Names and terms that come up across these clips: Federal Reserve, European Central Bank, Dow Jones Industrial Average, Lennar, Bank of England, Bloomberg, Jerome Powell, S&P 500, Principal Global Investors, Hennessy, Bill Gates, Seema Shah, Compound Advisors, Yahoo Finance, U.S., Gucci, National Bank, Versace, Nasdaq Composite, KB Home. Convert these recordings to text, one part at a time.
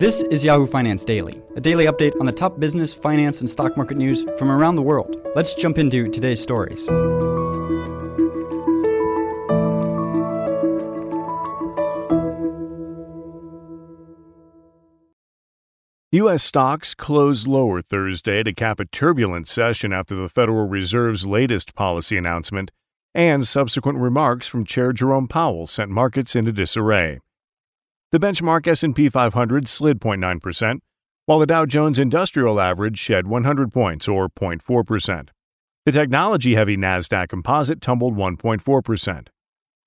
This is Yahoo Finance Daily, a daily update on the top business, finance, and stock market news from around the world. Let's jump into today's stories. U.S. stocks closed lower Thursday to cap a turbulent session after the Federal Reserve's latest policy announcement and subsequent remarks from Chair Jerome Powell sent markets into disarray. The benchmark S&P 500 slid 0.9%, while the Dow Jones Industrial Average shed 100 points, or 0.4%. The technology-heavy Nasdaq Composite tumbled 1.4%.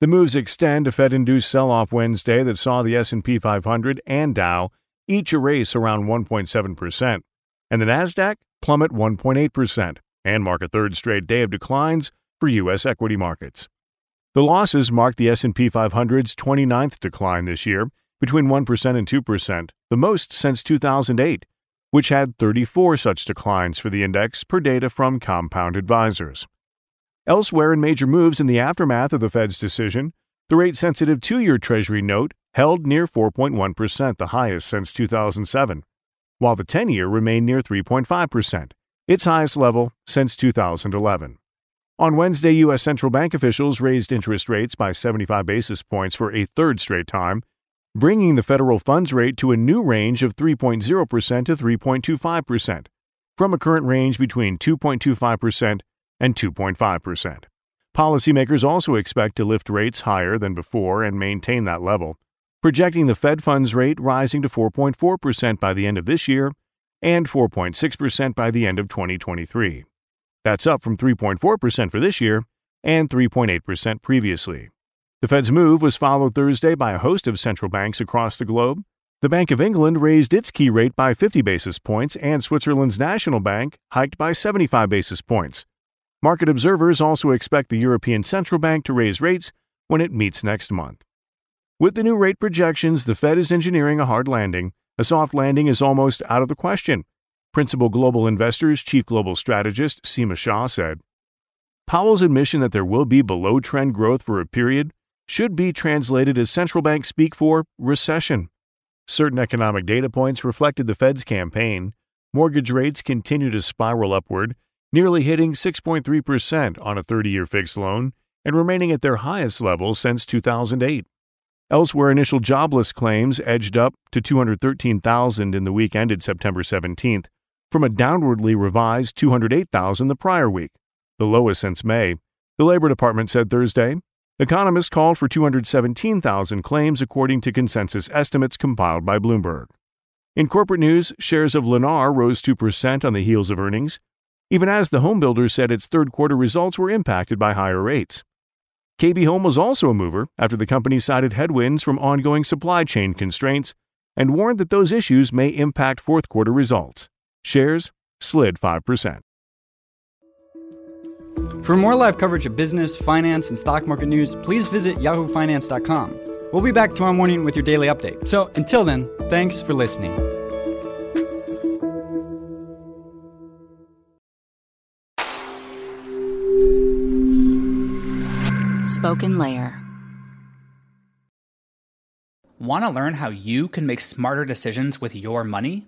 The moves extend a Fed-induced sell-off Wednesday that saw the S&P 500 and Dow each erase around 1.7%, and the Nasdaq plummet 1.8% and mark a third straight day of declines for U.S. equity markets. The losses marked the S&P 500's 29th decline this year, between 1% and 2%, the most since 2008, which had 34 such declines for the index per data from Compound Advisors. Elsewhere in major moves in the aftermath of the Fed's decision, the rate-sensitive two-year Treasury note held near 4.1%, the highest since 2007, while the 10-year remained near 3.5%, its highest level since 2011. On Wednesday, U.S. Central Bank officials raised interest rates by 75 basis points for a third straight time, bringing the federal funds rate to a new range of 3.0% to 3.25%, from a current range between 2.25% and 2.5%. Policymakers also expect to lift rates higher than before and maintain that level, projecting the Fed funds rate rising to 4.4% by the end of this year and 4.6% by the end of 2023. That's up from 3.4% for this year and 3.8% previously. The Fed's move was followed Thursday by a host of central banks across the globe. The Bank of England raised its key rate by 50 basis points, and Switzerland's National Bank hiked by 75 basis points. Market observers also expect the European Central Bank to raise rates when it meets next month. With the new rate projections, the Fed is engineering a hard landing. A soft landing is almost out of the question, Principal Global Investors Chief Global Strategist Seema Shah said. Powell's admission that there will be below-trend growth for a period should be translated as central bank speak for recession. Certain economic data points reflected the Fed's campaign. Mortgage rates continue to spiral upward, nearly hitting 6.3% on a 30-year fixed loan and remaining at their highest level since 2008. Elsewhere, initial jobless claims edged up to 213,000 in the week ended September 17th, from a downwardly revised 208,000 the prior week, the lowest since May, the Labor Department said Thursday. Economists called for 217,000 claims according to consensus estimates compiled by Bloomberg. In corporate news, shares of Lennar rose 2% on the heels of earnings, even as the homebuilder said its third-quarter results were impacted by higher rates. KB Home was also a mover after the company cited headwinds from ongoing supply chain constraints and warned that those issues may impact fourth-quarter results. Shares slid 5%. For more live coverage of business, finance, and stock market news, please visit yahoofinance.com. We'll be back tomorrow morning with your daily update. So until then, thanks for listening. Spoken Layer. Want to learn how you can make smarter decisions with your money?